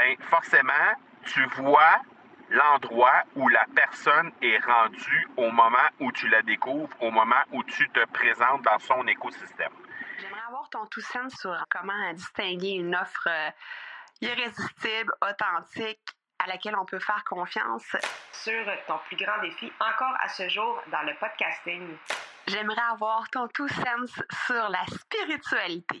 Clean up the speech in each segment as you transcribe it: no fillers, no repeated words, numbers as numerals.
ben forcément, tu vois l'endroit où la personne est rendue au moment où tu la découvres, au moment où tu te présentes dans son écosystème. J'aimerais avoir ton tout sens sur comment distinguer une offre irrésistible, authentique, à laquelle on peut faire confiance. Sur ton plus grand défi encore à ce jour dans le podcasting. J'aimerais avoir ton tout sens sur la spiritualité.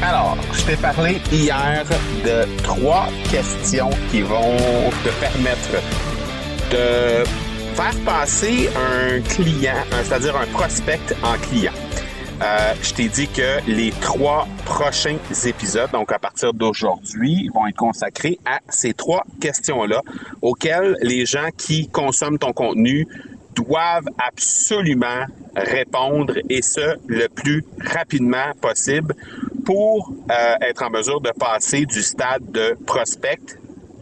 Alors, je t'ai parlé hier de 3 questions qui vont te permettre de faire passer un client, c'est-à-dire un prospect en client. Je t'ai dit que les 3 prochains épisodes, donc à partir d'aujourd'hui, vont être consacrés à ces 3 questions-là auxquelles les gens qui consomment ton contenu doivent absolument répondre, et ce, le plus rapidement possible, pour être en mesure de passer du stade de prospect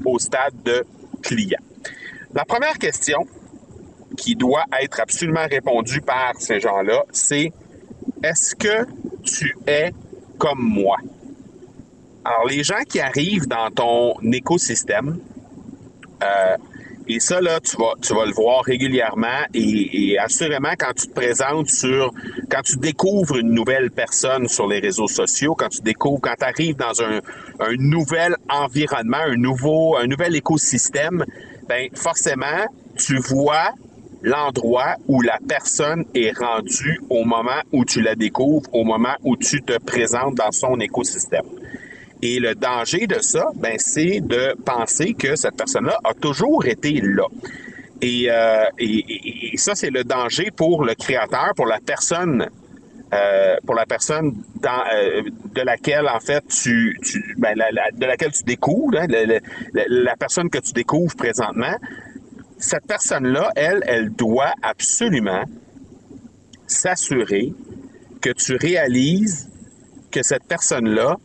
au stade de client. La première question qui doit être absolument répondue par ces gens-là, c'est « Est-ce que tu es comme moi? » Alors, les gens qui arrivent dans ton écosystème, et ça, là, tu vas le voir régulièrement et assurément quand tu te présentes quand tu découvres une nouvelle personne sur les réseaux sociaux, quand tu arrives dans un nouvel environnement, un nouvel écosystème, ben, forcément, tu vois l'endroit où la personne est rendue au moment où tu la découvres, au moment où tu te présentes dans son écosystème. Et le danger de ça, c'est de penser que cette personne-là a toujours été là. Et ça, c'est le danger pour le créateur, pour la personne de laquelle, en fait, de laquelle tu découvres, hein, la personne que tu découvres présentement. Cette personne-là, elle doit absolument s'assurer que tu réalises que cette personne-là,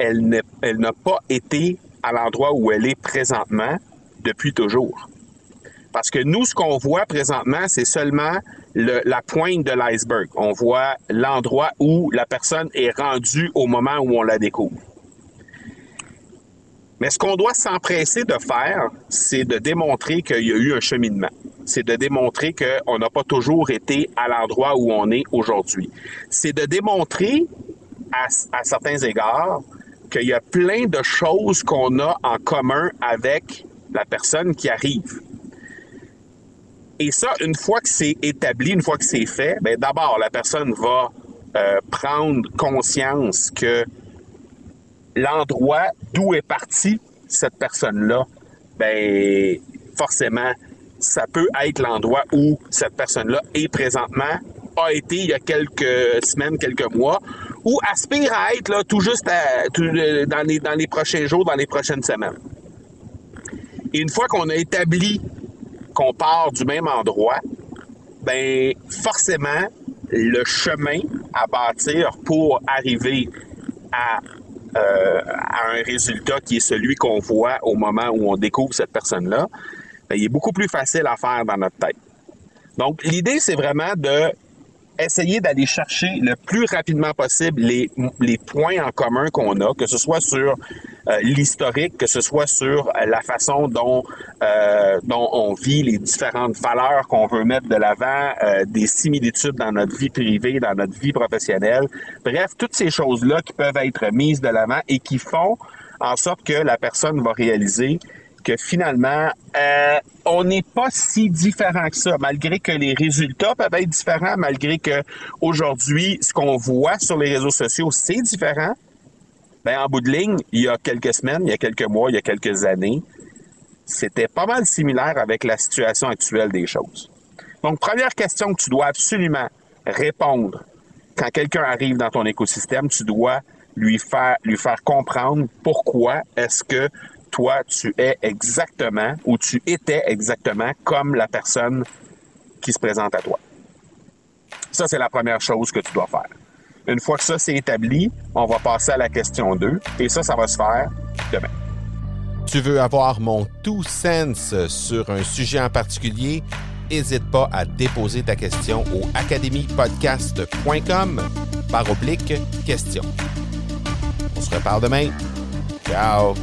elle n'a pas été à l'endroit où elle est présentement depuis toujours. Parce que nous, ce qu'on voit présentement, c'est seulement la pointe de l'iceberg. On voit l'endroit où la personne est rendue au moment où on la découvre. Mais ce qu'on doit s'empresser de faire, c'est de démontrer qu'il y a eu un cheminement. C'est de démontrer qu'on n'a pas toujours été à l'endroit où on est aujourd'hui. C'est de démontrer, à certains égards, qu'il y a plein de choses qu'on a en commun avec la personne qui arrive. Et ça, une fois que c'est établi, une fois que c'est fait, d'abord, la personne va prendre conscience que l'endroit d'où est partie cette personne-là, forcément, ça peut être l'endroit où cette personne-là est présentement, a été il y a quelques semaines, quelques mois, ou aspire à être là tout juste dans les prochains jours, dans les prochaines semaines. Et une fois qu'on a établi qu'on part du même endroit, forcément, le chemin à bâtir pour arriver à un résultat qui est celui qu'on voit au moment où on découvre cette personne-là, il est beaucoup plus facile à faire dans notre tête. Donc, l'idée, c'est vraiment d'essayer d'aller chercher le plus rapidement possible les points en commun qu'on a, que ce soit sur l'historique, que ce soit sur la façon dont on vit, les différentes valeurs qu'on veut mettre de l'avant, des similitudes dans notre vie privée, dans notre vie professionnelle. Bref, toutes ces choses-là qui peuvent être mises de l'avant et qui font en sorte que la personne va réaliser que finalement, on n'est pas si différent que ça, malgré que les résultats peuvent être différents, malgré que aujourd'hui, ce qu'on voit sur les réseaux sociaux, c'est différent. En bout de ligne, il y a quelques semaines, il y a quelques mois, il y a quelques années, c'était pas mal similaire avec la situation actuelle des choses. Donc, première question que tu dois absolument répondre quand quelqu'un arrive dans ton écosystème, tu dois lui faire comprendre pourquoi est-ce que toi, tu es exactement ou tu étais exactement comme la personne qui se présente à toi. Ça, c'est la première chose que tu dois faire. Une fois que ça, c'est établi, on va passer à la question 2 et ça va se faire demain. Tu veux avoir mon two cents sur un sujet en particulier? N'hésite pas à déposer ta question au academypodcast.com/question. On se reparle demain. Ciao!